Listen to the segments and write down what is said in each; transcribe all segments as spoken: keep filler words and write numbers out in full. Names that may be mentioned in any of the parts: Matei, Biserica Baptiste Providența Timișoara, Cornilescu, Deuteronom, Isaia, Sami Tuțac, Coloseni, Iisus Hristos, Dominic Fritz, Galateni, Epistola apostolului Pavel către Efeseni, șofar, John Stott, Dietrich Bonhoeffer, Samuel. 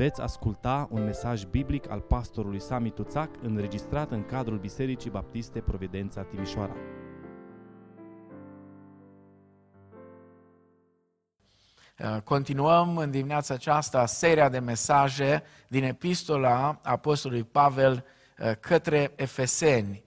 veți asculta un mesaj biblic al pastorului Sami Tuțac, înregistrat în cadrul Bisericii Baptiste Providența Timișoara. Continuăm în dimineața aceasta seria de mesaje din Epistola apostolului Pavel către Efeseni.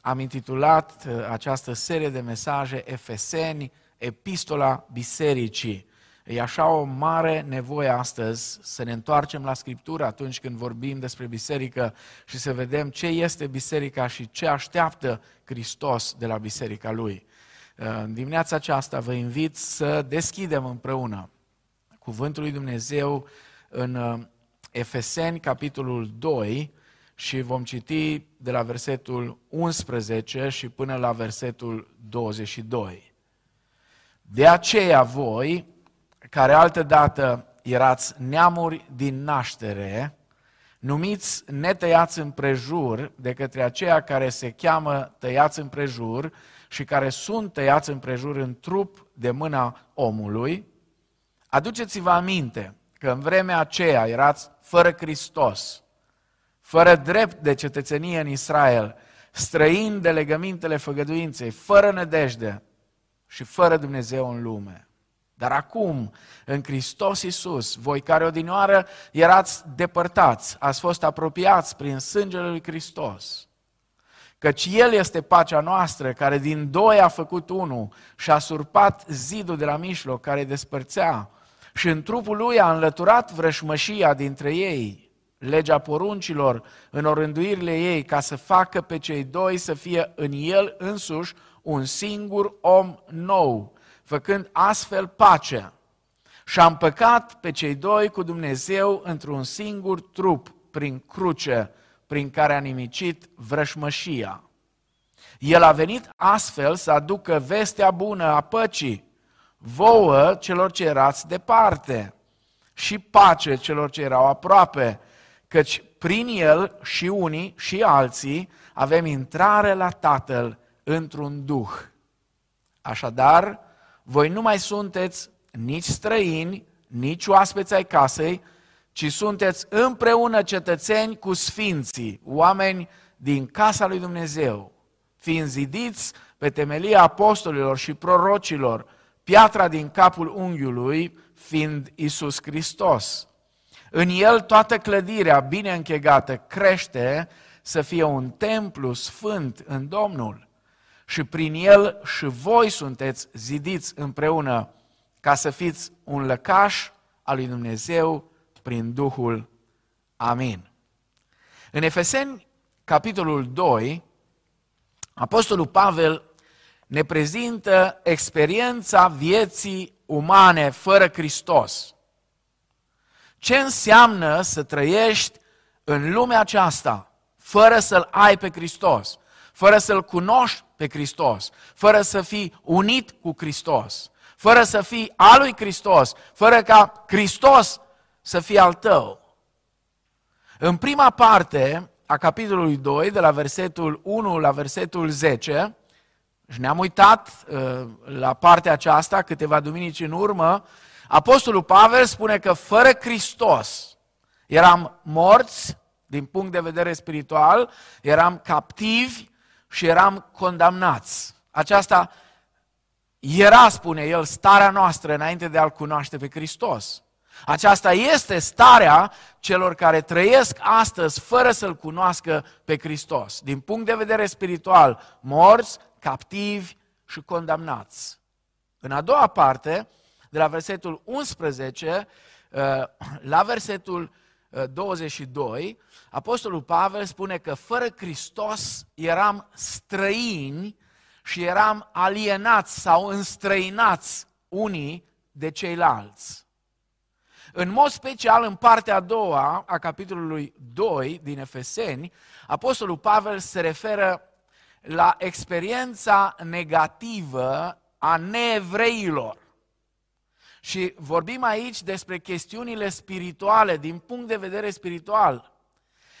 Am intitulat această serie de mesaje Efeseni, Epistola Bisericii. E așa o mare nevoie astăzi să ne întoarcem la Scriptură atunci când vorbim despre biserică și să vedem ce este biserica și ce așteaptă Hristos de la biserica Lui. În dimineața aceasta vă invit să deschidem împreună Cuvântul lui Dumnezeu în Efeseni, capitolul doi, și vom citi de la versetul unsprezece și până la versetul douăzeci și doi. De aceea voi, care altădată erați neamuri din naștere, numiți netăiați împrejur de către aceia care se cheamă tăiați împrejur și care sunt tăiați împrejur în trup de mâna omului, aduceți-vă aminte că în vremea aceea erați fără Hristos, fără drept de cetățenie în Israel, străini de legămintele făgăduinței, fără nădejde și fără Dumnezeu în lume. Dar acum, în Hristos Iisus, voi care odinioară erați depărtați, ați fost apropiați prin sângele lui Hristos, căci El este pacea noastră, care din doi a făcut unul și a surpat zidul de la mijloc care despărțea și în trupul Lui a înlăturat vrășmășia dintre ei, legea poruncilor în orânduirile ei, ca să facă pe cei doi să fie în El însuși un singur om nou, făcând astfel pace. Și a împăcat pe cei doi cu Dumnezeu într-un singur trup, prin cruce, prin care a nimicit vrășmășia. El a venit astfel să aducă vestea bună a păcii, vouă celor ce erați departe, și pace celor ce erau aproape, căci prin El și unii și alții avem intrare la Tatăl într-un Duh. Așadar, voi nu mai sunteți nici străini, nici oaspeți ai casei, ci sunteți împreună cetățeni cu sfinții, oameni din casa lui Dumnezeu, fiind zidiți pe temelia apostolilor și prorocilor, piatra din capul unghiului fiind Iisus Hristos. În El toată clădirea bine închegată crește să fie un templu sfânt în Domnul, și prin El și voi sunteți zidiți împreună ca să fiți un lăcaș al lui Dumnezeu prin Duhul. Amin. În Efeseni, capitolul doi, apostolul Pavel ne prezintă experiența vieții umane fără Hristos. Ce înseamnă să trăiești în lumea aceasta fără să-L ai pe Hristos, fără să-L cunoști pe Hristos, fără să fii unit cu Hristos, fără să fii al lui Hristos, fără ca Hristos să fie al tău. În prima parte a capitolului doi, de la versetul unu la versetul zece, și ne-am uitat la partea aceasta câteva duminici în urmă, apostolul Pavel spune că fără Hristos eram morți din punct de vedere spiritual, eram captivi și eram condamnați. Aceasta era, spune el, starea noastră înainte de a-L cunoaște pe Hristos. Aceasta este starea celor care trăiesc astăzi fără să-L cunoască pe Hristos. Din punct de vedere spiritual, morți, captivi și condamnați. În a doua parte, de la versetul unsprezece la versetul douăzeci și doi, apostolul Pavel spune că fără Hristos eram străini și eram alienați sau înstrăinați unii de ceilalți. În mod special, în partea a doua a capitolului doi din Efeseni, apostolul Pavel se referă la experiența negativă a neevreilor. Și vorbim aici despre chestiunile spirituale, din punct de vedere spiritual.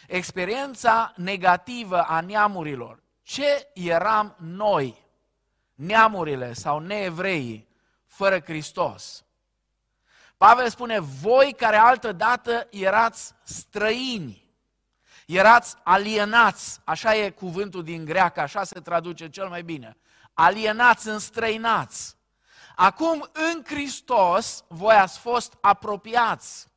Experiența negativă a neamurilor. Ce eram noi, neamurile sau neevreii, fără Hristos? Pavel spune, voi care altădată erați străini, erați alienați, așa e cuvântul din greacă, așa se traduce cel mai bine, alienați, înstrăinați. Acum în Hristos voi ați fost apropiați.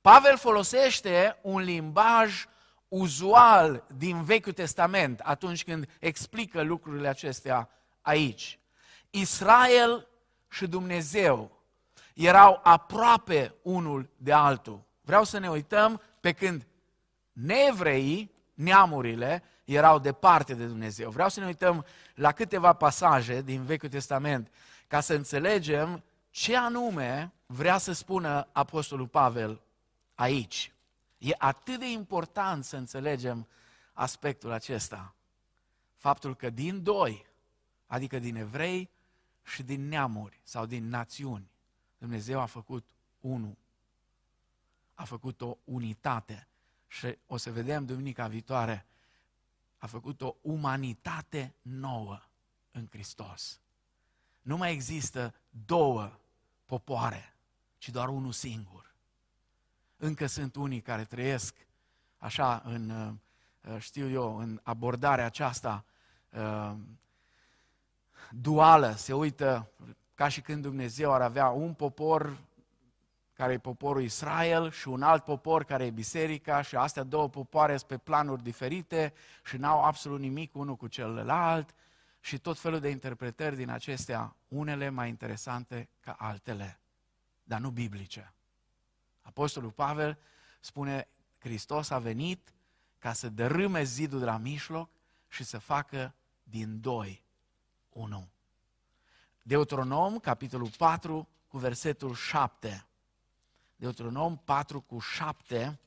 Pavel folosește un limbaj uzual din Vechiul Testament atunci când explică lucrurile acestea aici. Israel și Dumnezeu erau aproape unul de altul. Vreau să ne uităm pe când neevreii, neamurile, erau departe de Dumnezeu. Vreau să ne uităm la câteva pasaje din Vechiul Testament ca să înțelegem ce anume vrea să spună Apostolul Pavel aici. E atât de important să înțelegem aspectul acesta. Faptul că din doi, adică din evrei și din neamuri sau din națiuni, Dumnezeu a făcut unul. A făcut o unitate. Și o să vedem duminica viitoare, a făcut o umanitate nouă în Hristos. Nu mai există două popoare, ci doar unul singur. Încă sunt unii care trăiesc așa în, știu eu, în abordarea aceasta duală, se uită ca și când Dumnezeu ar avea un popor care e poporul Israel și un alt popor care e biserica și astea două popoare sunt pe planuri diferite și n-au absolut nimic unul cu celălalt și tot felul de interpretări din acestea, unele mai interesante ca altele, dar nu biblice. Apostolul Pavel spune, Hristos a venit ca să dărâme zidul de la mijloc și să facă din doi unul. Deuteronom, capitolul patru, cu versetul șapte. Deuteronom patru cu șapte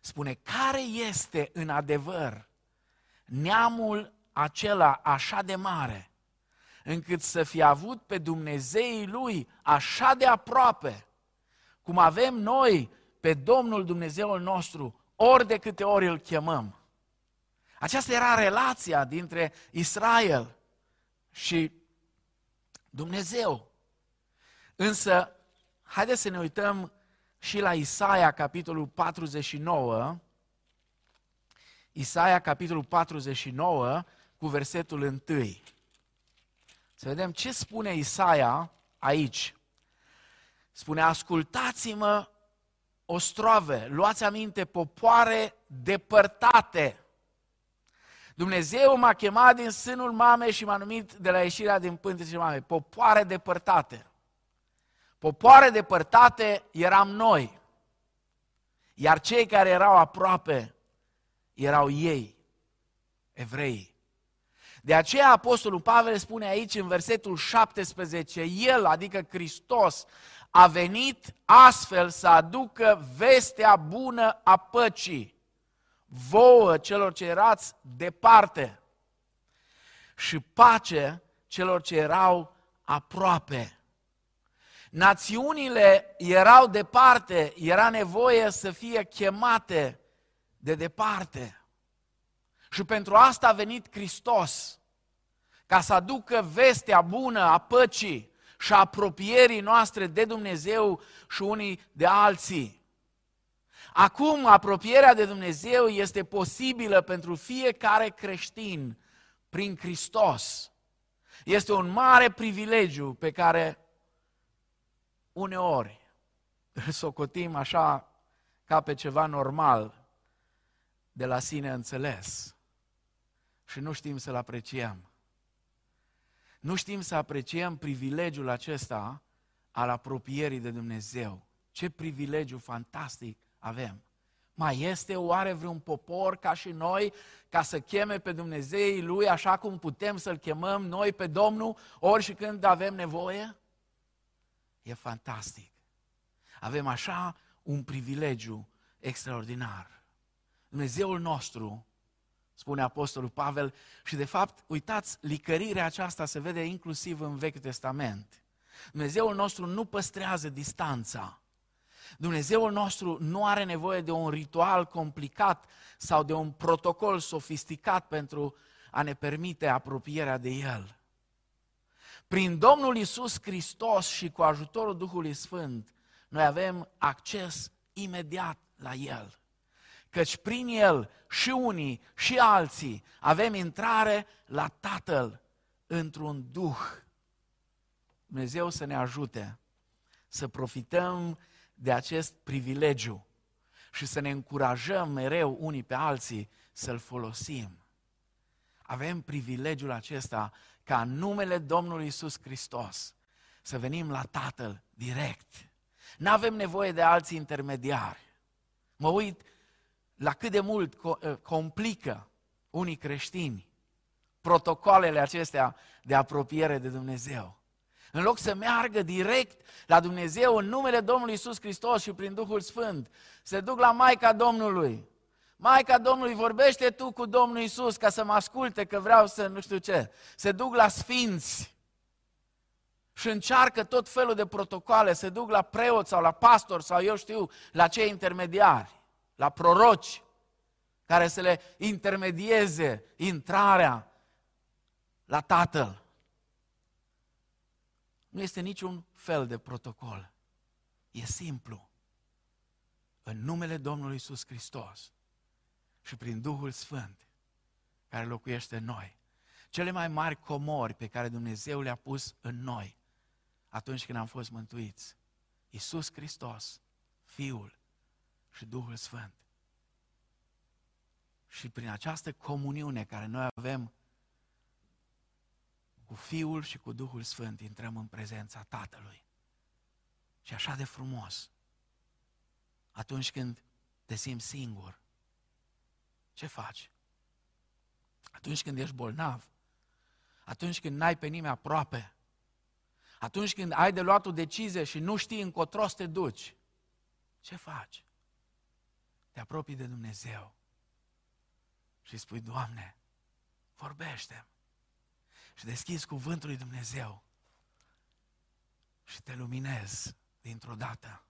spune, care este în adevăr neamul acela așa de mare, încât să fie avut pe Dumnezeii lui așa de aproape, cum avem noi pe Domnul Dumnezeul nostru, ori de câte ori îl chemăm. Aceasta era relația dintre Israel și Dumnezeu. Însă, haideți să ne uităm și la Isaia, capitolul patruzeci și nouă, Isaia, capitolul patruzeci și nouă, cu versetul unu. Să vedem ce spune Isaia aici. Spune, ascultați-mă, ostroave, luați aminte, popoare depărtate. Dumnezeu m-a chemat din sânul mamei și m-a numit de la ieșirea din pântecele mamei, popoare depărtate. Popoare depărtate eram noi, iar cei care erau aproape erau ei, evrei. De aceea Apostolul Pavel spune aici în versetul șaptesprezece, El, adică Hristos, a venit astfel să aducă vestea bună a păcii, vouă celor ce erați departe și pace celor ce erau aproape. Națiunile erau departe, era nevoie să fie chemate de departe. Și pentru asta a venit Hristos, ca să aducă vestea bună a păcii și a apropierii noastre de Dumnezeu și unii de alții. Acum, apropierea de Dumnezeu este posibilă pentru fiecare creștin prin Hristos. Este un mare privilegiu pe care uneori îl socotim așa ca pe ceva normal, de la sine înțeles, și nu știm să-l apreciem. Nu știm să apreciem privilegiul acesta al apropierii de Dumnezeu. Ce privilegiu fantastic avem! Mai este oare vreun popor ca și noi ca să cheme pe Dumnezeii lui așa cum putem să-l chemăm noi pe Domnul ori și când avem nevoie? E fantastic. Avem așa un privilegiu extraordinar. Dumnezeul nostru, spune Apostolul Pavel, și de fapt, uitați, licărirea aceasta se vede inclusiv în Vechiul Testament. Dumnezeul nostru nu păstrează distanța. Dumnezeul nostru nu are nevoie de un ritual complicat sau de un protocol sofisticat pentru a ne permite apropierea de El. Prin Domnul Iisus Hristos și cu ajutorul Duhului Sfânt, noi avem acces imediat la El. Căci prin El și unii și alții avem intrare la Tatăl într-un Duh. Dumnezeu să ne ajute să profităm de acest privilegiu și să ne încurajăm mereu unii pe alții să-l folosim. Avem privilegiul acesta ca în numele Domnului Iisus Hristos să venim la Tatăl direct. N-avem nevoie de alții intermediari. Mă uit la cât de mult complică unii creștini protocoalele acestea de apropiere de Dumnezeu. În loc să meargă direct la Dumnezeu în numele Domnului Iisus Hristos și prin Duhul Sfânt, se duc la Maica Domnului. Maica Domnului, vorbește tu cu Domnul Iisus ca să mă asculte, că vreau să nu știu ce. Se duc la sfinți și încearcă tot felul de protocoale, se duc la preoți sau la pastori sau eu știu, la cei intermediari, la proroci care să le intermedieze intrarea la Tatăl. Nu este niciun fel de protocol. E simplu. În numele Domnului Iisus Hristos și prin Duhul Sfânt care locuiește în noi. Cele mai mari comori pe care Dumnezeu le-a pus în noi atunci când am fost mântuiți. Iisus Hristos, Fiul și Duhul Sfânt. Și prin această comuniune care noi avem cu Fiul și cu Duhul Sfânt intrăm în prezența Tatălui. Și așa de frumos. Atunci când te simți singur, ce faci? Atunci când ești bolnav, atunci când n-ai pe nimeni aproape, atunci când ai de luat o decizie și nu știi încotro să te duci, ce faci? Te apropii de Dumnezeu și spui, Doamne, vorbește-mi. Și deschizi cuvântul lui Dumnezeu și te luminezi dintr-o dată.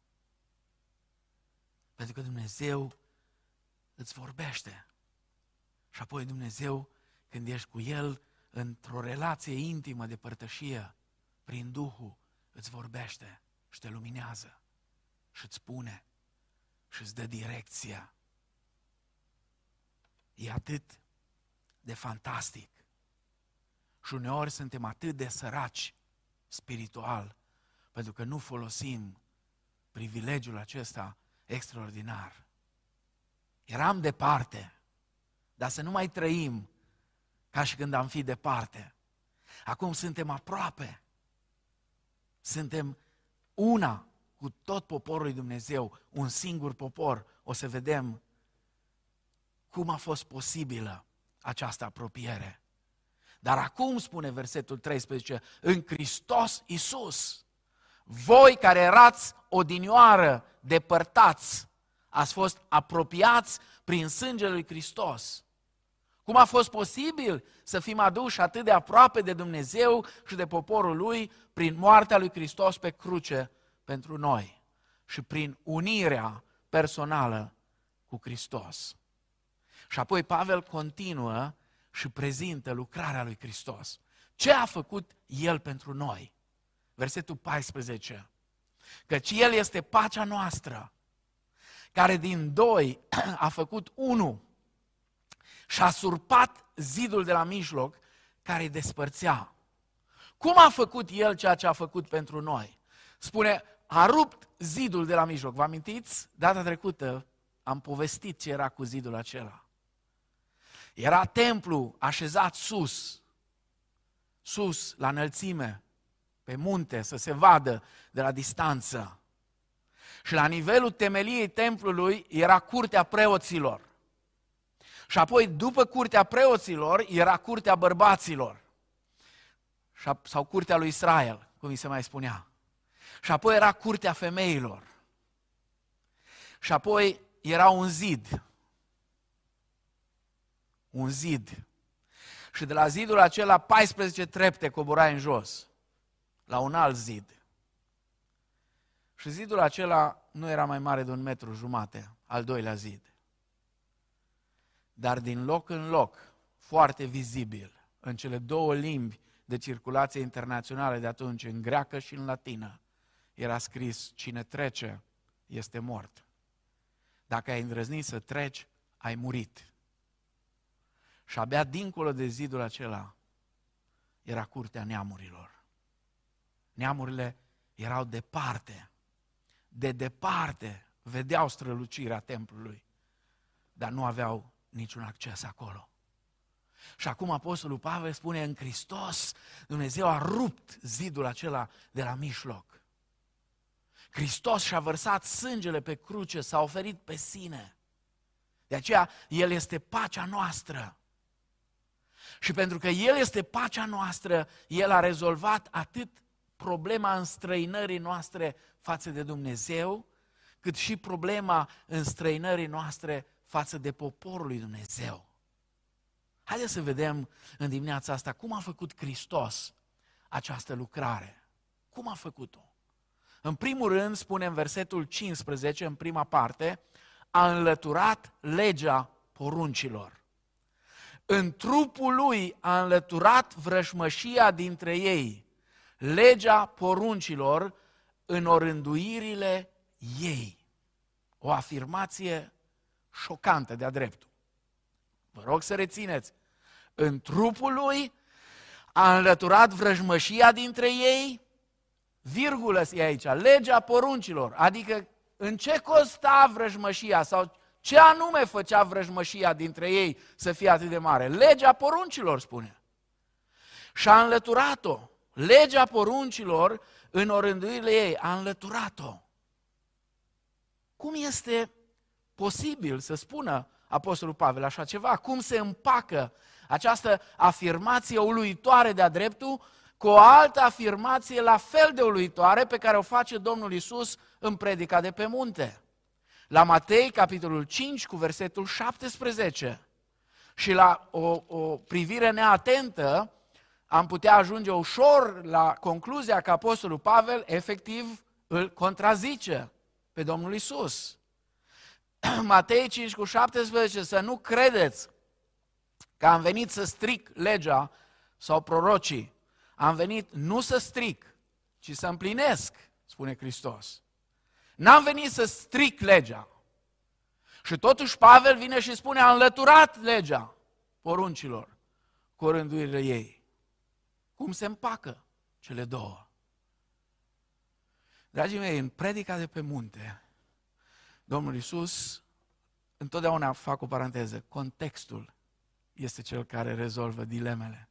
Pentru că Dumnezeu îți vorbește. Și apoi Dumnezeu, când ești cu El într-o relație intimă de părtășie, prin Duhul îți vorbește și te luminează și îți spune și îți dă direcția. E atât de fantastic. Și uneori suntem atât de săraci spiritual, pentru că nu folosim privilegiul acesta extraordinar. Eram departe, dar să nu mai trăim ca și când am fi departe. Acum suntem aproape. Suntem una cu tot poporul lui Dumnezeu, un singur popor. O să vedem cum a fost posibilă această apropiere. Dar acum, spune versetul treisprezece, în Hristos Iisus, voi care erați odinioară depărtați, ați fost apropiați prin sângele lui Hristos. Cum a fost posibil să fim aduși atât de aproape de Dumnezeu și de poporul Lui prin moartea lui Hristos pe cruce pentru noi și prin unirea personală cu Hristos? Și apoi Pavel continuă și prezintă lucrarea lui Hristos. Ce a făcut El pentru noi? Versetul paisprezece. Căci El este pacea noastră, care din doi a făcut unul și a surpat zidul de la mijloc care îi despărțea. Cum a făcut El ceea ce a făcut pentru noi? Spune, a rupt zidul de la mijloc. Vă amintiți? Data trecută am povestit ce era cu zidul acela. Era templu așezat sus, sus, la înălțime, pe munte, să se vadă de la distanță. Și la nivelul temeliei templului era curtea preoților. Și apoi, după curtea preoților, era curtea bărbaților. Sau curtea lui Israel, cum îi se mai spunea. Și apoi era curtea femeilor. Și apoi era un zid. Un zid. Și de la zidul acela paisprezece trepte coborai în jos, la un alt zid. Și zidul acela nu era mai mare de un metru jumate, al doilea zid. Dar din loc în loc, foarte vizibil, în cele două limbi de circulație internațională de atunci, în greacă și în latină, era scris: cine trece este mort. Dacă ai îndrăznit să treci, ai murit. Și abia dincolo de zidul acela era curtea neamurilor. Neamurile erau departe, de departe vedeau strălucirea templului, dar nu aveau niciun acces acolo. Și acum apostolul Pavel spune: în Hristos Dumnezeu a rupt zidul acela de la mijloc. Hristos și-a vărsat sângele pe cruce, s-a oferit pe sine. De aceea El este pacea noastră. Și pentru că El este pacea noastră, El a rezolvat atât problema înstrăinării noastre față de Dumnezeu, cât și problema înstrăinării noastre față de poporul lui Dumnezeu. Haideți să vedem în dimineața asta cum a făcut Hristos această lucrare. Cum a făcut-o? În primul rând, spune în versetul cincisprezece, în prima parte, a înlăturat legea poruncilor. În trupul lui a înlăturat vrășmășia dintre ei, legea poruncilor în orânduirile ei. O afirmație șocantă de-a dreptul. Vă rog să rețineți. În trupul lui a înlăturat vrăjmășia dintre ei, virgulă e aici, legea poruncilor. Adică în ce consta vrăjmășia sau ce anume făcea vrăjmășia dintre ei să fie atât de mare? Legea poruncilor, spune. Și a înlăturat-o. Legea poruncilor în orânduirile ei, a înlăturat-o. Cum este posibil să spună apostolul Pavel așa ceva? Cum se împacă această afirmație uluitoare de-a dreptul cu o altă afirmație la fel de uluitoare pe care o face Domnul Iisus în predica de pe munte? La Matei, capitolul cinci, cu versetul șaptesprezece. Și la o, o privire neatentă am putea ajunge ușor la concluzia că apostolul Pavel efectiv îl contrazice pe Domnul Iisus. Matei cinci, cu șaptesprezece: să nu credeți că am venit să stric legea sau prorocii. Am venit nu să stric, ci să împlinesc, spune Hristos. N-am venit să stric legea. Și totuși Pavel vine și spune: a înlăturat legea poruncilor cu rânduirile ei. Cum se împacă cele două? Dragii mei, în predica de pe munte, Domnul Iisus, întotdeauna fac o paranteză, contextul este cel care rezolvă dilemele.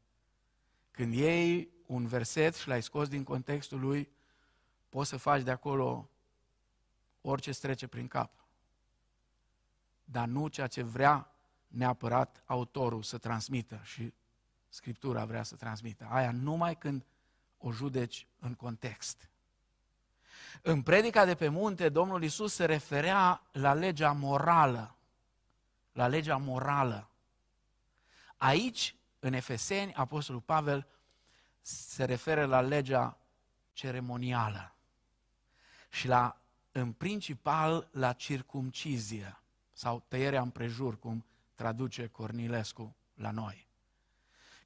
Când iei un verset și l-ai scos din contextul lui, poți să faci de acolo orice îți trece prin cap, dar nu ceea ce vrea neapărat autorul să transmită și Scriptura vrea să transmită. Aia numai când o judeci în context. În predica de pe munte, Domnul Iisus se referea la legea morală. La legea morală. Aici, în Efeseni, apostolul Pavel se referă la legea ceremonială și la, în principal, la circumcizie sau tăierea împrejur, cum traduce Cornilescu la noi,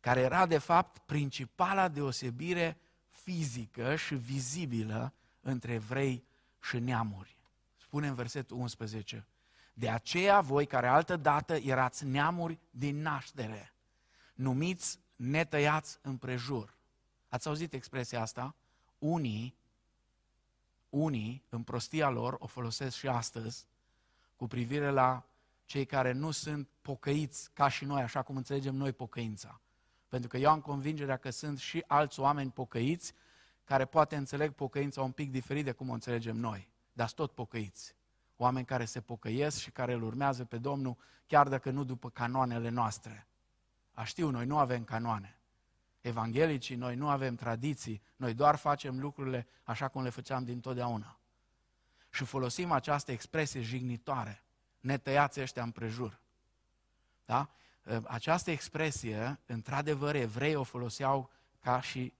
care era, de fapt, principala deosebire fizică și vizibilă între evrei și neamuri. Spune în versetul unsprezece: de aceea voi, care altădată erați neamuri din naștere, numiți netăiați împrejur. Ați auzit expresia asta? Unii, unii, în prostia lor, o folosesc și astăzi, cu privire la cei care nu sunt pocăiți ca și noi, așa cum înțelegem noi pocăința. Pentru că eu am convingerea că sunt și alți oameni pocăiți, care poate înțeleg pocăința un pic diferit de cum o înțelegem noi, dar sunt tot pocăiți. Oameni care se pocăiesc și care îl urmează pe Domnul, chiar dacă nu după canoanele noastre. A știu, noi nu avem canoane. Evanghelicii, noi nu avem tradiții, noi doar facem lucrurile așa cum le făceam dintotdeauna. Și folosim această expresie jignitoare: ne tăiați ăștia împrejur. Da? Această expresie, într-adevăr, evrei o foloseau ca și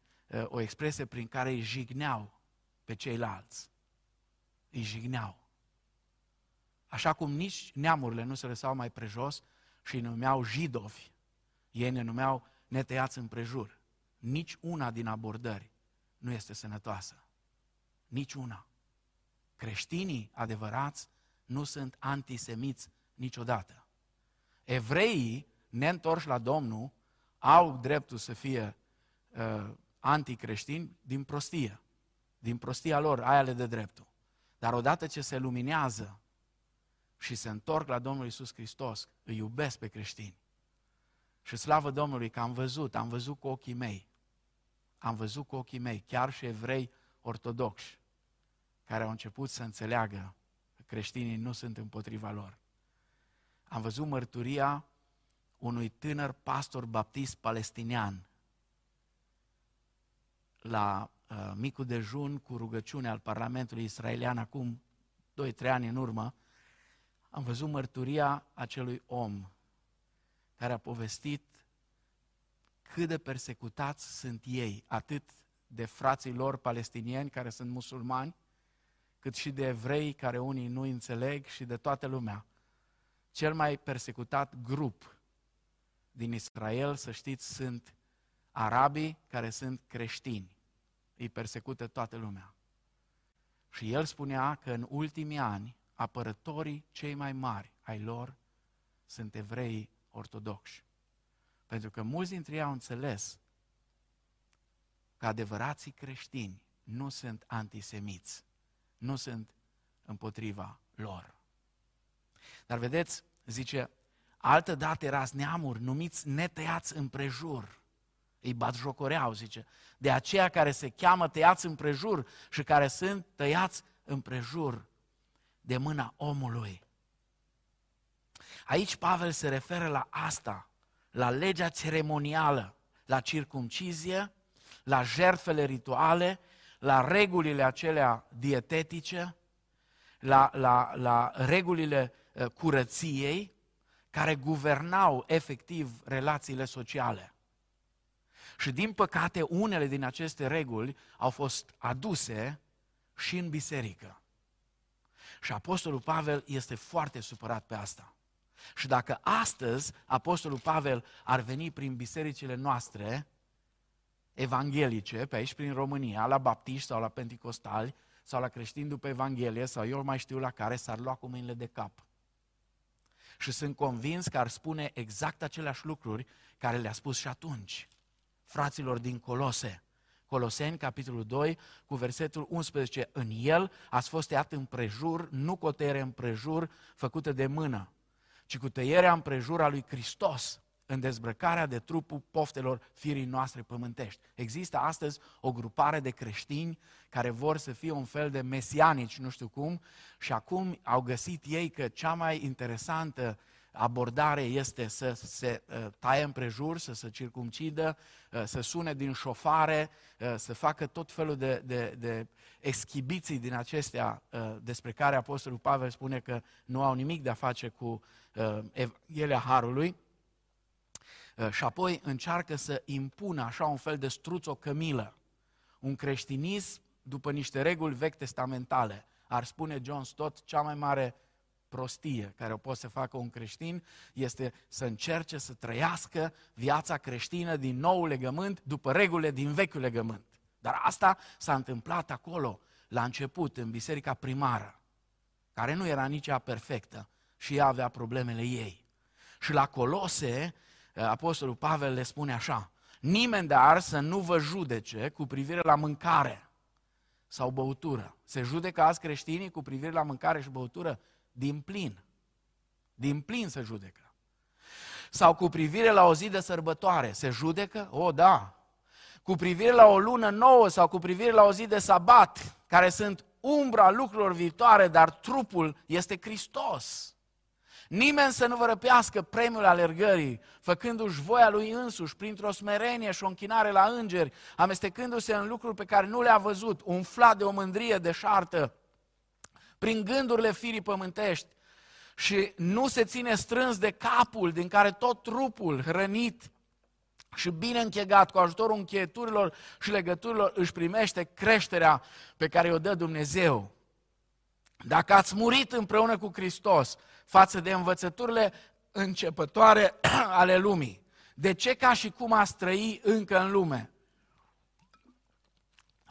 o expresie prin care îi jigneau pe ceilalți. Îi jigneau. Așa cum nici neamurile nu se lăsau mai prejos și îi numeau jidovi. Ei ne numeau netăiați împrejur. Nici una din abordări nu este sănătoasă. Nici una. Creștinii adevărați nu sunt antisemiți niciodată. Evreii neîntorși la Domnul au dreptul să fie uh, anticreștini din prostie. Din prostia lor, aia le dă dreptul. Dar odată ce se luminează și se întorc la Domnul Iisus Hristos, îi iubesc pe creștini. Și slavă Domnului că am văzut, am văzut cu ochii mei, am văzut cu ochii mei, chiar și evrei ortodoxi, care au început să înțeleagă că creștinii nu sunt împotriva lor. Am văzut mărturia unui tânăr pastor baptist palestinian la uh, micul dejun cu rugăciune al Parlamentului israelian acum doi trei ani în urmă. Am văzut mărturia acelui om care a povestit cât de persecutați sunt ei, atât de frații lor palestinieni care sunt musulmani, cât și de evrei care unii nu înțeleg și de toată lumea. Cel mai persecutat grup din Israel, să știți, sunt arabii care sunt creștini. Îi persecută toată lumea. Și el spunea că în ultimii ani apărătorii cei mai mari ai lor sunt evreii ortodoxi. Pentru că mulți dintre ei au înțeles că adevărații creștini nu sunt antisemiți, nu sunt împotriva lor. Dar vedeți, zice, altădată erați neamuri numiți netăiați împrejur. Îi batjocoreau, zice, de aceia care se cheamă tăiați împrejur și care sunt tăiați împrejur de mâna omului. Aici Pavel se referă la asta, la legea ceremonială, la circumcizie, la jertfele rituale, la regulile acelea dietetice, la, la, la regulile curăției, care guvernau efectiv relațiile sociale. Și din păcate, unele din aceste reguli au fost aduse și în biserică. Și Apostolul Pavel este foarte supărat pe asta. Și dacă astăzi Apostolul Pavel ar veni prin bisericile noastre evanghelice, pe aici prin România, la baptiști sau la penticostali, sau la creștini după Evanghelie, sau eu mai știu la care, s-ar lua cu mâinile de cap. Și sunt convins că ar spune exact aceleași lucruri care le-a spus și atunci fraților din Colose. Coloseni, capitolul doi, cu versetul unsprezece. În el ați fost tăiat împrejur, nu cu o tăiere împrejur făcută de mână, ci cu tăierea împrejur a lui Hristos, în dezbrăcarea de trupul poftelor firii noastre pământești. Există astăzi o grupare de creștini care vor să fie un fel de mesianici, nu știu cum, și acum au găsit ei că cea mai interesantă abordare este să se taie împrejur, să se circumcidă, să sune din șofare, să facă tot felul de, de, de eschibiții din acestea despre care Apostolul Pavel spune că nu au nimic de a face cu Evanghelia Harului. Și apoi încearcă să impună așa un fel de struț-o cămilă, un creștinism după niște reguli vechi testamentale. Ar spune John Stott, cea mai mare prostie care o poate să facă un creștin este să încerce să trăiască viața creștină din nou legământ după regulile din vechiul legământ. Dar asta s-a întâmplat acolo, la început, în biserica primară, care nu era nici ea perfectă și ea avea problemele ei. Și la Colose, Apostolul Pavel le spune așa: nimeni dar să nu vă judece cu privire la mâncare sau băutură. Se judecă azi creștinii cu privire la mâncare și băutură? Din plin. Din plin se judecă. Sau cu privire la o zi de sărbătoare. Se judecă? O, da. Cu privire la o lună nouă sau cu privire la o zi de sabat, care sunt umbra lucrurilor viitoare, dar trupul este Hristos. Nimeni să nu vă răpească premiul alergării, făcându-și voia lui însuși, printr-o smerenie și o închinare la îngeri, amestecându-se în lucruri pe care nu le-a văzut, umflat de o mândrie deșartă, prin gândurile firii pământești, și nu se ține strâns de capul, din care tot trupul, hrănit și bine închegat, cu ajutorul încheieturilor și legăturilor, își primește creșterea pe care o dă Dumnezeu. Dacă ați murit împreună cu Hristos față de învățăturile începătoare ale lumii, de ce ca și cum ați trăi încă în lume?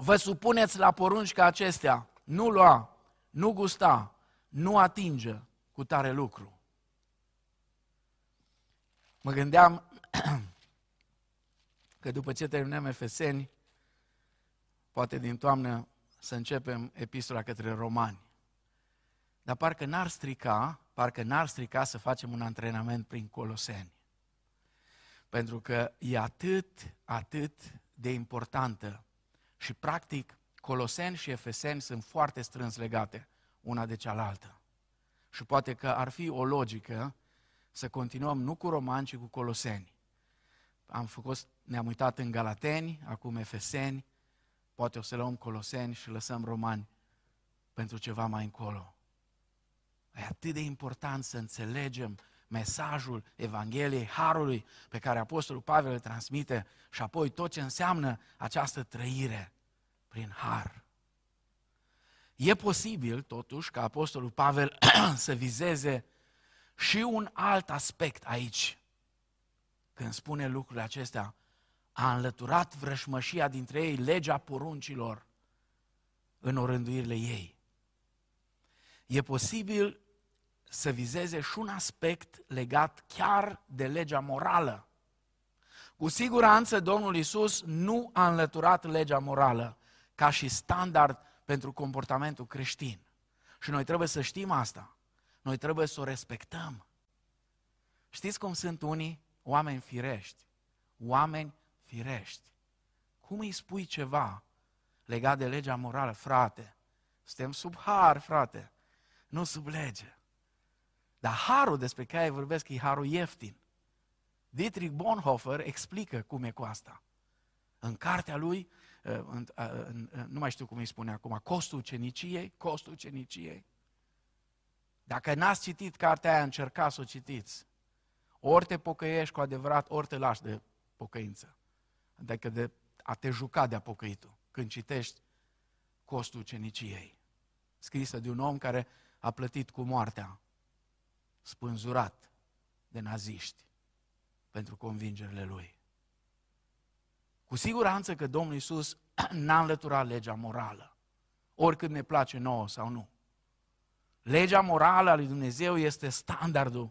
Vă supuneți la porunci ca acestea: nu lua, nu gusta, nu atinge, cu tare lucru. Mă gândeam că după ce terminăm Efeseni, poate din toamnă să începem epistola către Romani. Dar parcă n-ar strica, parcă n-ar strica să facem un antrenament prin Coloseni. Pentru că e atât, atât de importantă. Și practic, Coloseni și Efeseni sunt foarte strâns legate una de cealaltă. Și poate că ar fi o logică să continuăm nu cu Romani, ci cu Coloseni. Am făcut, ne-am uitat în Galateni, acum Efeseni, poate o să luăm Coloseni și lăsăm Romani pentru ceva mai încolo. E atât de important să înțelegem mesajul Evangheliei Harului pe care Apostolul Pavel îl transmite și apoi tot ce înseamnă această trăire prin Har. E posibil, totuși, ca Apostolul Pavel să vizeze și un alt aspect aici. Când spune lucrurile acestea, a înlăturat vrășmășia dintre ei, legea poruncilor, în orânduirile ei. E posibil să vizeze și un aspect legat chiar de legea morală. Cu siguranță Domnul Iisus nu a înlăturat legea morală ca și standard pentru comportamentul creștin. Și noi trebuie să știm asta. Noi trebuie să o respectăm. Știți cum sunt unii? Oameni firești. Oameni firești. Cum îi spui ceva legat de legea morală? Frate, suntem sub har, frate. Nu sub lege. Dar harul despre care vorbesc e harul ieftin. Dietrich Bonhoeffer explică cum e cu asta. În cartea lui, în, în, în, nu mai știu cum îi spune acum, Costul uceniciei, Costul uceniciei. Dacă n-ați citit cartea aia, încercați să o citiți. Ori te pocăiești cu adevărat, ori te lași de pocăință. Adică de a te juca de-a pocăitul, când citești Costul uceniciei. Scrisă de un om care a plătit cu moartea, spânzurat de naziști pentru convingerile lui. Cu siguranță că Domnul Iisus n-a înlăturat legea morală, oricât ne place nouă sau nu. Legea morală a lui Dumnezeu este standardul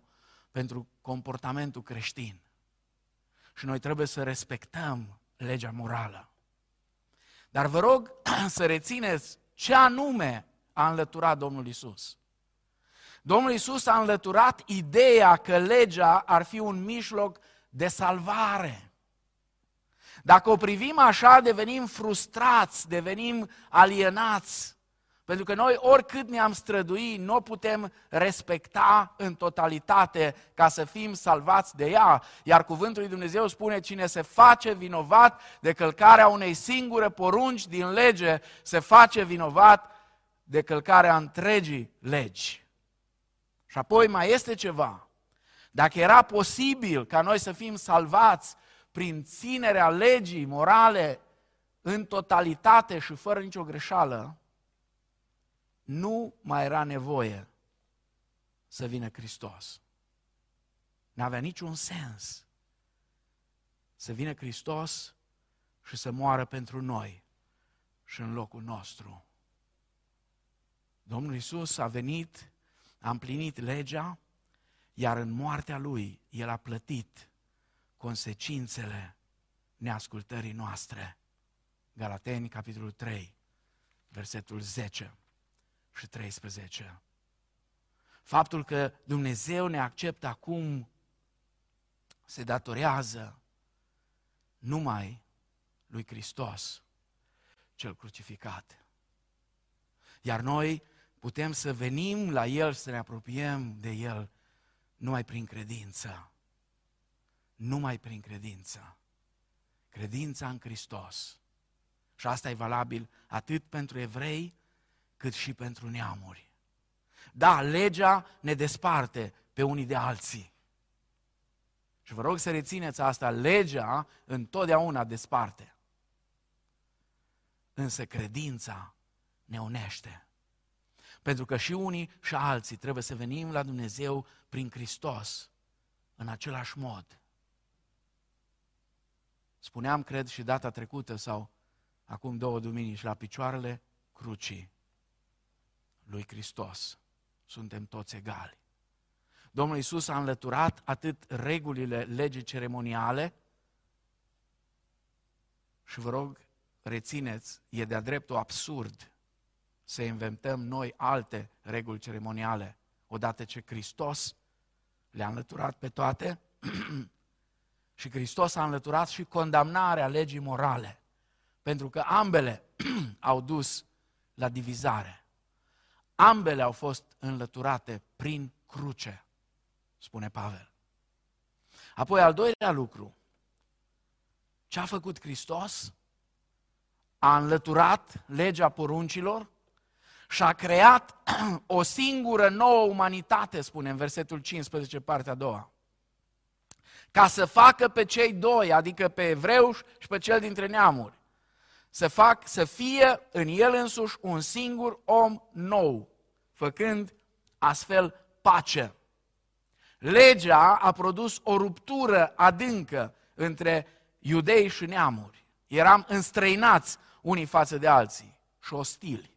pentru comportamentul creștin. Și noi trebuie să respectăm legea morală. Dar vă rog să rețineți ce anume a înlăturat Domnul Iisus. Domnul Iisus a înlăturat ideea că legea ar fi un mijloc de salvare. Dacă o privim așa, devenim frustrați, devenim alienați. Pentru că noi, oricât ne-am strădui, nu putem respecta în totalitate ca să fim salvați de ea. Iar cuvântul lui Dumnezeu spune: cine se face vinovat de călcarea unei singure porunci din lege, se face vinovat de călcarea întregii legi. Și apoi mai este ceva. Dacă era posibil ca noi să fim salvați prin ținerea legii morale în totalitate și fără nicio greșeală, nu mai era nevoie să vină Hristos. N-avea niciun sens să vină Hristos și să moară pentru noi și în locul nostru. Domnul Iisus a venit, a împlinit legea, iar în moartea Lui El a plătit consecințele neascultării noastre. Galateni, capitolul trei, versetul zece și treisprezece. Faptul că Dumnezeu ne acceptă acum se datorează numai lui Hristos, cel crucificat. Iar noi putem să venim la El, să ne apropiem de El numai prin credință. Numai prin credință. Credința în Hristos. Și asta e valabil atât pentru evrei, cât și pentru neamuri. Da, legea ne desparte pe unii de alții. Și vă rog să rețineți asta, legea întotdeauna desparte. Însă credința ne unește. Pentru că și unii și alții trebuie să venim la Dumnezeu prin Hristos, în același mod. Spuneam, cred, și data trecută sau acum două duminici, la picioarele crucii lui Hristos. Suntem toți egali. Domnul Iisus a înlăturat atât regulile legii ceremoniale, și vă rog, rețineți, e de-a dreptul absurd să inventăm noi alte reguli ceremoniale. Odată ce Hristos le-a înlăturat pe toate și Hristos a înlăturat și condamnarea legii morale, pentru că ambele au dus la divizare. Ambele au fost înlăturate prin cruce, spune Pavel. Apoi, al doilea lucru, ce a făcut Hristos? A înlăturat legea poruncilor și a creat o singură nouă umanitate, spune în versetul cincisprezece, partea a doua. Ca să facă pe cei doi, adică pe evreu și pe cel dintre neamuri, să, fac, să fie în el însuși un singur om nou, făcând astfel pace. Legea a produs o ruptură adâncă între iudei și neamuri. Eram înstrăinați unii față de alții și ostili.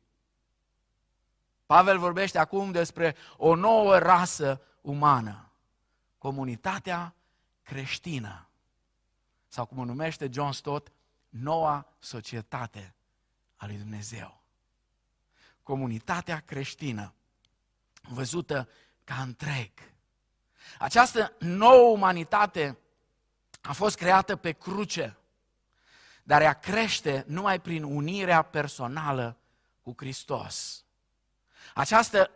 Pavel vorbește acum despre o nouă rasă umană, comunitatea creștină, sau cum o numește John Stott, noua societate a lui Dumnezeu. Comunitatea creștină, văzută ca întreg. Această nouă umanitate a fost creată pe cruce, dar ea crește numai prin unirea personală cu Hristos. Această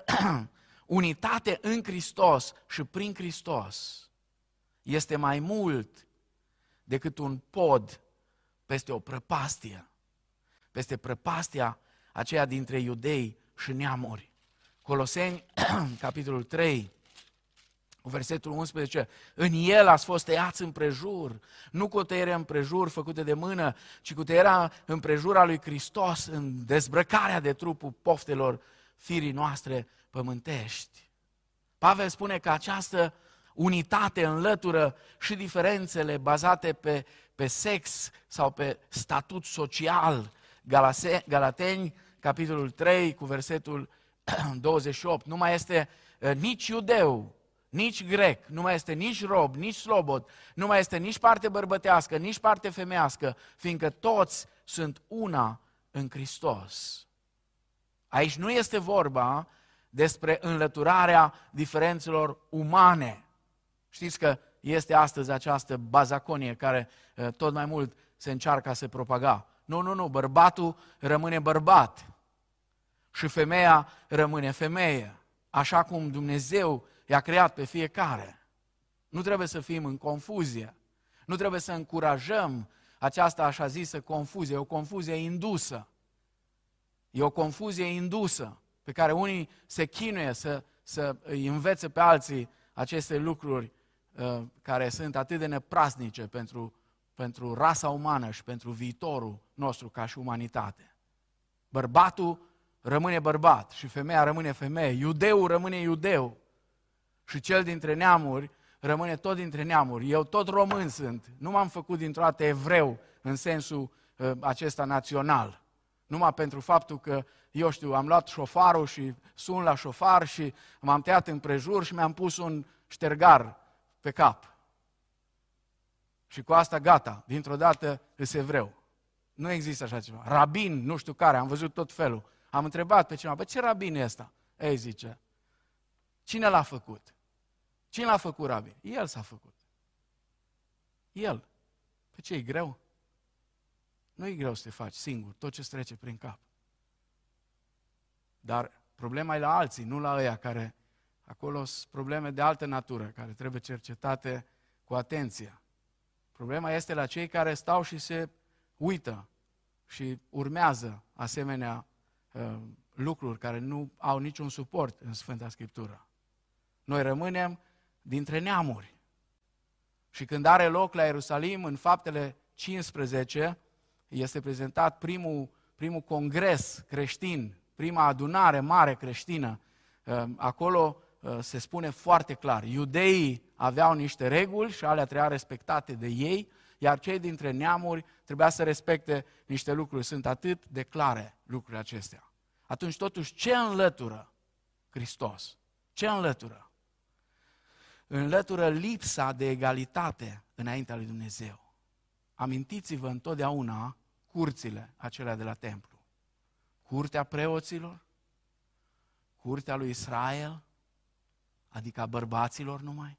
unitate în Hristos și prin Hristos este mai mult decât un pod peste o prăpastie, peste prăpastia aceea dintre iudei și neamuri. Coloseni, capitolul trei, versetul unsprezece, în el ați fost tăiați împrejur, nu cu o tăiere împrejur făcută de mână, ci cu tăierea împrejur a lui Hristos, în dezbrăcarea de trupul poftelor firii noastre pământești. Pavel spune că această unitate înlătură și diferențele bazate pe, pe sex sau pe statut social. Galase, Galateni, capitolul trei, cu versetul douăzeci și opt, nu mai este nici iudeu, nici grec, nu mai este nici rob, nici slobod, nu mai este nici parte bărbătească, nici parte femească, fiindcă toți sunt una în Hristos. Aici nu este vorba despre înlăturarea diferențelor umane. Știți că este astăzi această bazaconie care tot mai mult se încearcă să propaga. Nu, nu, nu, bărbatul rămâne bărbat și femeia rămâne femeie, așa cum Dumnezeu i-a creat pe fiecare. Nu trebuie să fim în confuzie, nu trebuie să încurajăm această așa zisă confuzie, o confuzie indusă. E o confuzie indusă pe care unii se chinuie să, să îi învețe pe alții aceste lucruri uh, care sunt atât de neprasnice pentru, pentru rasa umană și pentru viitorul nostru ca și umanitate. Bărbatul rămâne bărbat și femeia rămâne femeie, iudeul rămâne iudeu și cel dintre neamuri rămâne tot dintre neamuri. Eu tot român sunt, nu m-am făcut dintr-o dată evreu în sensul uh, acesta național. Numai pentru faptul că, eu știu, am luat șofarul și sun la șofar și m-am tăiat împrejur și mi-am pus un ștergar pe cap. Și cu asta gata, dintr-o dată îs evreu. Nu există așa ceva. Rabin, nu știu care, am văzut tot felul. Am întrebat pe cineva, bă, ce rabin e ăsta? Ei, zice, cine l-a făcut? Cine l-a făcut rabin? El s-a făcut. El. Pe ce, e greu? Nu-i greu să te faci singur tot ce-ți trece prin cap. Dar problema e la alții, nu la ăia care... Acolo sunt probleme de altă natură, care trebuie cercetate cu atenție. Problema este la cei care stau și se uită și urmează asemenea uh, lucruri care nu au niciun suport în Sfânta Scriptură. Noi rămânem dintre neamuri. Și când are loc la Ierusalim, în Faptele cincisprezece... este prezentat primul, primul congres creștin, prima adunare mare creștină. Acolo se spune foarte clar, iudeii aveau niște reguli și alea trebuia respectate de ei, iar cei dintre neamuri trebuia să respecte niște lucruri. Sunt atât de clare lucrurile acestea. Atunci totuși ce înlătură Hristos? Ce înlătură? Înlătură lipsa de egalitate înaintea lui Dumnezeu. Amintiți-vă întotdeauna curțile acelea de la templu. Curtea preoților, curtea lui Israel, adică a bărbaților numai.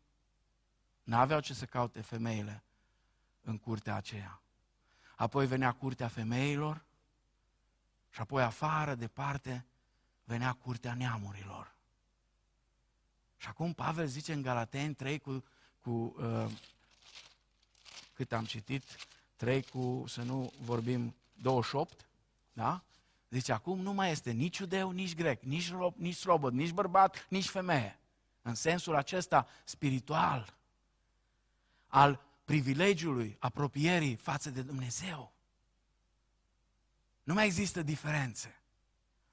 N-aveau ce să caute femeile în curtea aceea. Apoi venea curtea femeilor și apoi afară, departe, venea curtea neamurilor. Și acum Pavel zice în Galateni trei cu, cu uh, cât am citit, trei cu, să nu vorbim, douăzeci și opt, da? Zice, acum nu mai este nici iudeu, nici grec, nici rob, nici slobod, nici bărbat, nici femeie. În sensul acesta spiritual, al privilegiului, apropierii față de Dumnezeu. Nu mai există diferențe.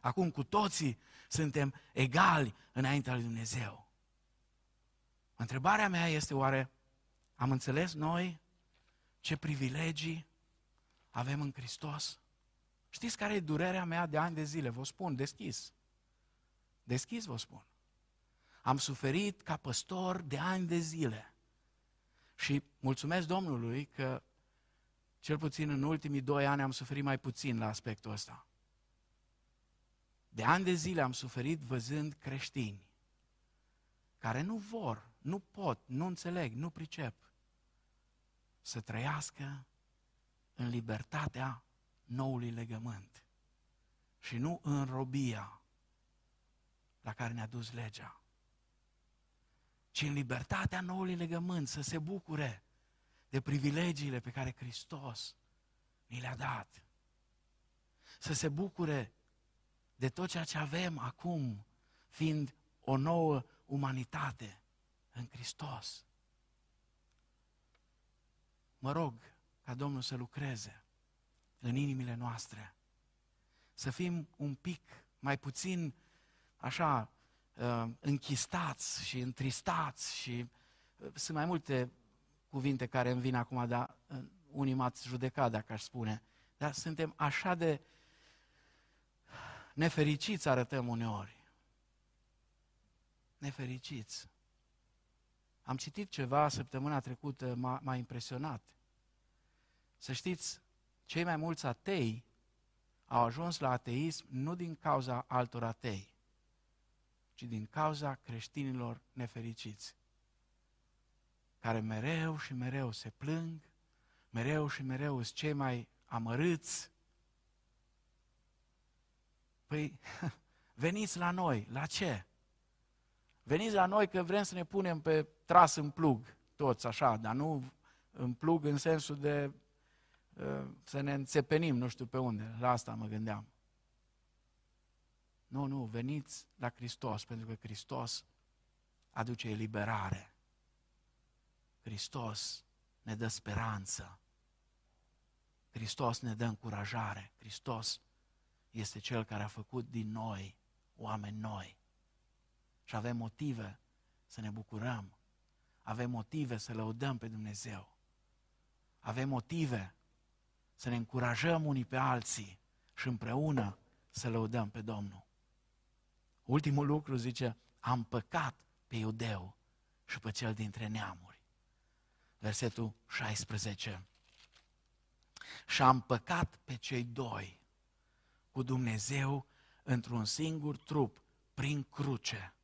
Acum cu toții suntem egali înaintea lui Dumnezeu. Întrebarea mea este, oare am înțeles noi ce privilegii avem în Hristos? Știți care e durerea mea de ani de zile? Vă spun deschis. Deschis vă spun. Am suferit ca păstor de ani de zile. Și mulțumesc Domnului că cel puțin în ultimii doi ani am suferit mai puțin la aspectul ăsta. De ani de zile am suferit văzând creștini care nu vor, nu pot, nu înțeleg, nu pricep să trăiască în libertatea noului legământ și nu în robia la care ne-a dus legea, ci în libertatea noului legământ să se bucure de privilegiile pe care Hristos ni le-a dat, să se bucure de tot ceea ce avem acum, fiind o nouă umanitate în Hristos. Mă rog ca Domnul să lucreze în inimile noastre, să fim un pic mai puțin așa închistați și întristați și sunt mai multe cuvinte care îmi vin acum, dar unii m-ați judecat dacă aș spune, dar suntem așa de nefericiți arătăm uneori. Nefericiți. Am citit ceva săptămâna trecută, m-a, m-a impresionat. Să știți, cei mai mulți atei au ajuns la ateism nu din cauza altor atei, ci din cauza creștinilor nefericiți, care mereu și mereu se plâng, mereu și mereu sunt cei mai amărâți. Păi, veniți la noi, la ce? Veniți la noi că vrem să ne punem pe tras în plug, toți așa, dar nu în plug în sensul de să ne înțepenim, nu știu pe unde, la asta mă gândeam. Nu, nu, veniți la Hristos, pentru că Hristos aduce eliberare. Hristos ne dă speranță. Hristos ne dă încurajare. Hristos este Cel care a făcut din noi oameni noi. Și avem motive să ne bucurăm. Avem motive să lăudăm pe Dumnezeu. Avem motive să ne încurajăm unii pe alții și împreună să lăudăm pe Domnul. Ultimul lucru zice, am păcat pe iudeu și pe cel dintre neamuri. Versetul șaisprezece. Și am păcat pe cei doi cu Dumnezeu într-un singur trup, prin cruce,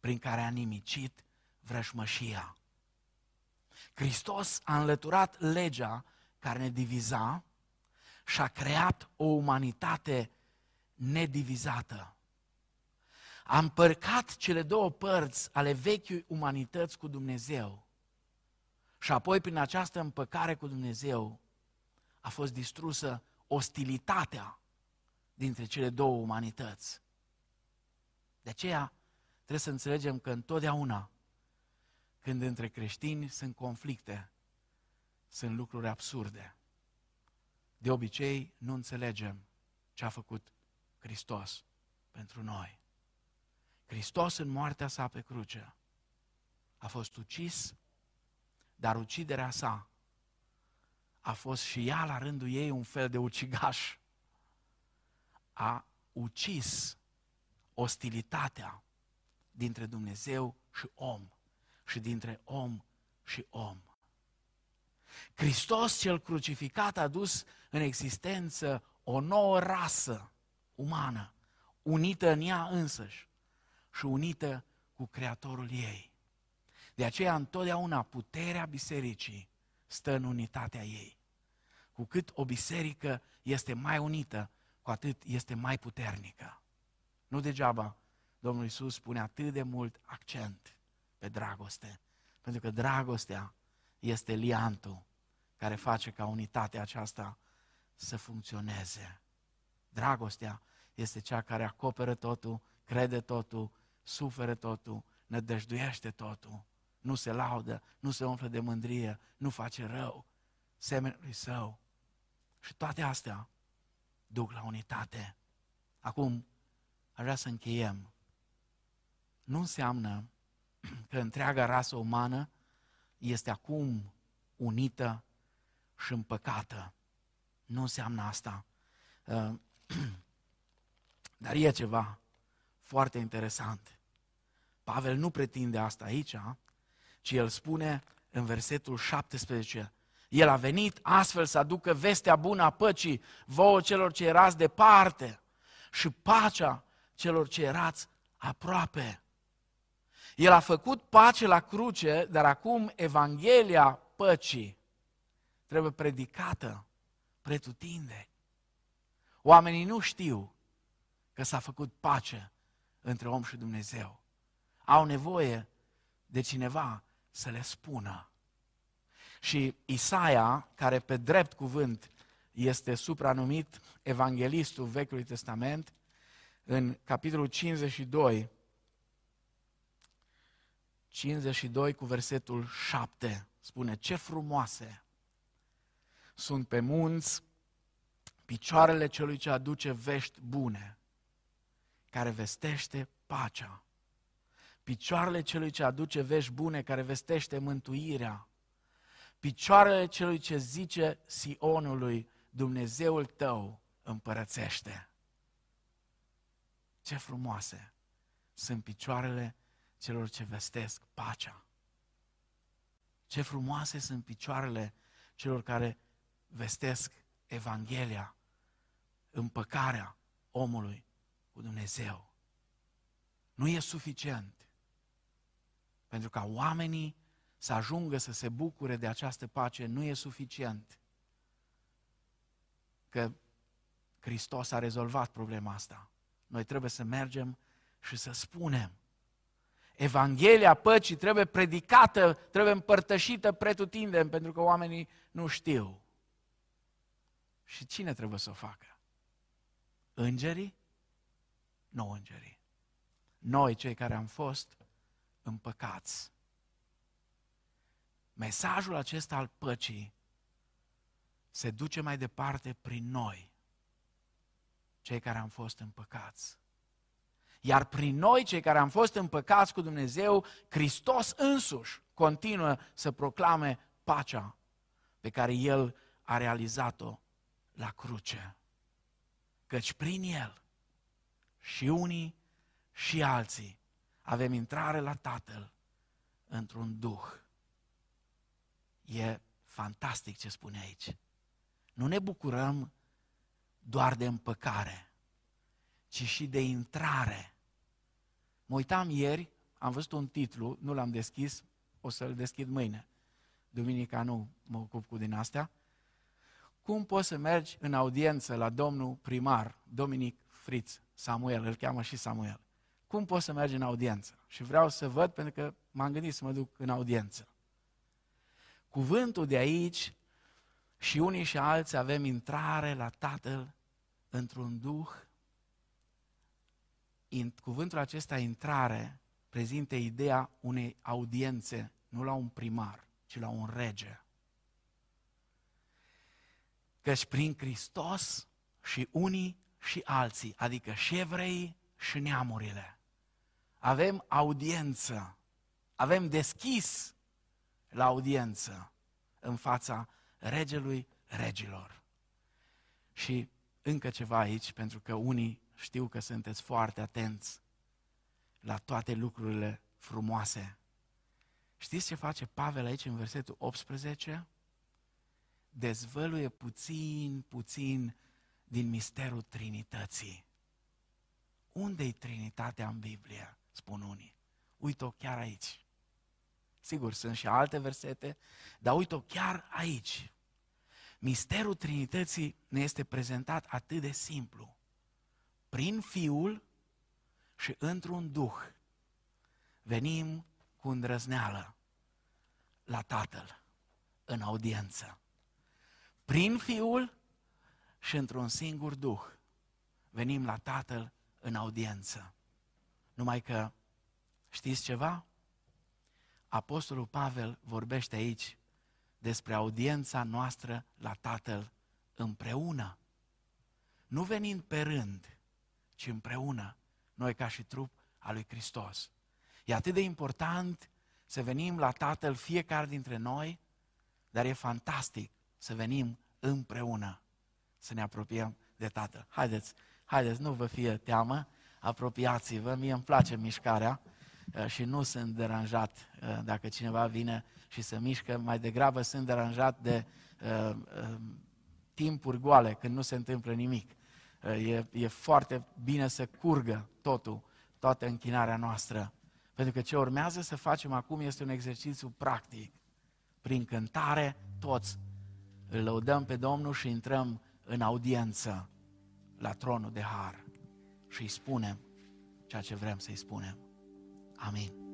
prin care a nimicit vrășmășia. Hristos a înlăturat legea care ne diviza și a creat o umanitate nedivizată. A împărcat cele două părți ale vechiei umanități cu Dumnezeu și apoi prin această împăcare cu Dumnezeu a fost distrusă ostilitatea dintre cele două umanități. De aceea trebuie să înțelegem că întotdeauna când între creștini sunt conflicte, sunt lucruri absurde. De obicei nu înțelegem ce a făcut Hristos pentru noi. Hristos în moartea sa pe cruce a fost ucis, dar uciderea sa a fost și ea la rândul ei un fel de ucigaș. A ucis ostilitatea dintre Dumnezeu și om și dintre om și om. Hristos cel crucificat a dus în existență o nouă rasă umană, unită în ea însăși și unită cu Creatorul ei. De aceea întotdeauna puterea bisericii stă în unitatea ei. Cu cât o biserică este mai unită, cu atât este mai puternică. Nu degeaba Domnul Iisus pune atât de mult accent pe dragoste, pentru că dragostea este liantul care face ca unitatea aceasta să funcționeze. Dragostea este cea care acoperă totul, crede totul, suferă totul, nădăjduiește totul, nu se laudă, nu se umflă de mândrie, nu face rău semenului său. Și toate astea duc la unitate. Acum, aș vrea să încheiem. Nu înseamnă că întreaga rasă umană este acum unită și împăcată. Nu înseamnă asta. Dar e ceva foarte interesant. Pavel nu pretinde asta aici, ci el spune în versetul șaptesprezece, el a venit astfel să aducă vestea bună a păcii vouă celor ce erați departe și pacea celor ce erați aproape. El a făcut pace la cruce, dar acum Evanghelia păcii trebuie predicată pretutindeni. Oamenii nu știu că s-a făcut pace între om și Dumnezeu. Au nevoie de cineva să le spună. Și Isaia, care pe drept cuvânt este supranumit evanghelistul Vechiului Testament, în capitolul cincizeci și doi, cincizeci și doi cu versetul șapte, spune: ce frumoase sunt pe munți picioarele celui ce aduce vești bune, care vestește pacea. Picioarele celui ce aduce vești bune, care vestește mântuirea. Picioarele celui ce zice Sionului: Dumnezeul tău împărățește. Ce frumoase sunt picioarele celor ce vestesc pacea. Ce frumoase sunt picioarele celor care vestesc Evanghelia, împăcarea omului cu Dumnezeu. Nu e suficient pentru ca oamenii să ajungă să se bucure de această pace, nu e suficient că Hristos a rezolvat problema asta. Noi trebuie să mergem și să spunem. Evanghelia păcii trebuie predicată, trebuie împărtășită pretutindeni, pentru că oamenii nu știu. Și cine trebuie să o facă? Îngerii? Nu îngerii. Noi, cei care am fost împăcați. Mesajul acesta al păcii se duce mai departe prin noi, cei care am fost împăcați. Iar prin noi, cei care am fost împăcați cu Dumnezeu, Hristos însuși continuă să proclame pacea pe care El a realizat-o la cruce. Căci prin El și unii și alții avem intrare la Tatăl într-un Duh. E fantastic ce spune aici. Nu ne bucurăm doar de împăcare, ci și de intrare. Mă uitam ieri, am văzut un titlu, nu l-am deschis, o să-l deschid mâine. Duminica nu mă ocup cu din astea. Cum poți să mergi în audiență la domnul primar, Dominic Fritz, Samuel, îl cheamă și Samuel. Cum poți să mergi în audiență? Și vreau să văd, pentru că m-am gândit să mă duc în audiență. Cuvântul de aici, și unii și alții avem intrare la Tatăl într-un Duh. Cuvântul acesta, intrare, prezintă ideea unei audiențe, nu la un primar, ci la un rege. Căci prin Hristos și unii și alții, adică și evreii și neamurile, avem audiență, avem deschis la audiență în fața regelui regilor. Și încă ceva aici, pentru că unii știu că sunteți foarte atenți la toate lucrurile frumoase. Știți ce face Pavel aici în versetul optsprezece? Dezvăluie puțin, puțin din misterul Trinității. Unde-i Trinitatea în Biblie? Spun unii. Uite-o chiar aici. Sigur, sunt și alte versete, dar uite-o chiar aici. Misterul Trinității ne este prezentat atât de simplu. Prin Fiul și într-un Duh venim cu îndrăzneală la Tatăl, în audiență. Prin Fiul și într-un singur Duh venim la Tatăl în audiență. Numai că, știți ceva? Apostolul Pavel vorbește aici despre audiența noastră la Tatăl împreună. Nu venind pe rând, ci împreună, noi ca și trup al lui Hristos. E atât de important să venim la Tatăl fiecare dintre noi, dar e fantastic să venim împreună, să ne apropiem de Tatăl. Haideți, haideți, nu vă fie teamă, apropiați-vă, mie îmi place mișcarea și nu sunt deranjat dacă cineva vine și se mișcă, mai degrabă sunt deranjat de uh, uh, timpuri goale, când nu se întâmplă nimic. Uh, e, e foarte bine să curgă totul, toată închinarea noastră. Pentru că ce urmează să facem acum este un exercițiu practic. Prin cântare, toți îl lăudăm pe Domnul și intrăm în audiență la tronul de har și îi spunem ceea ce vrem să-i spunem. Amin.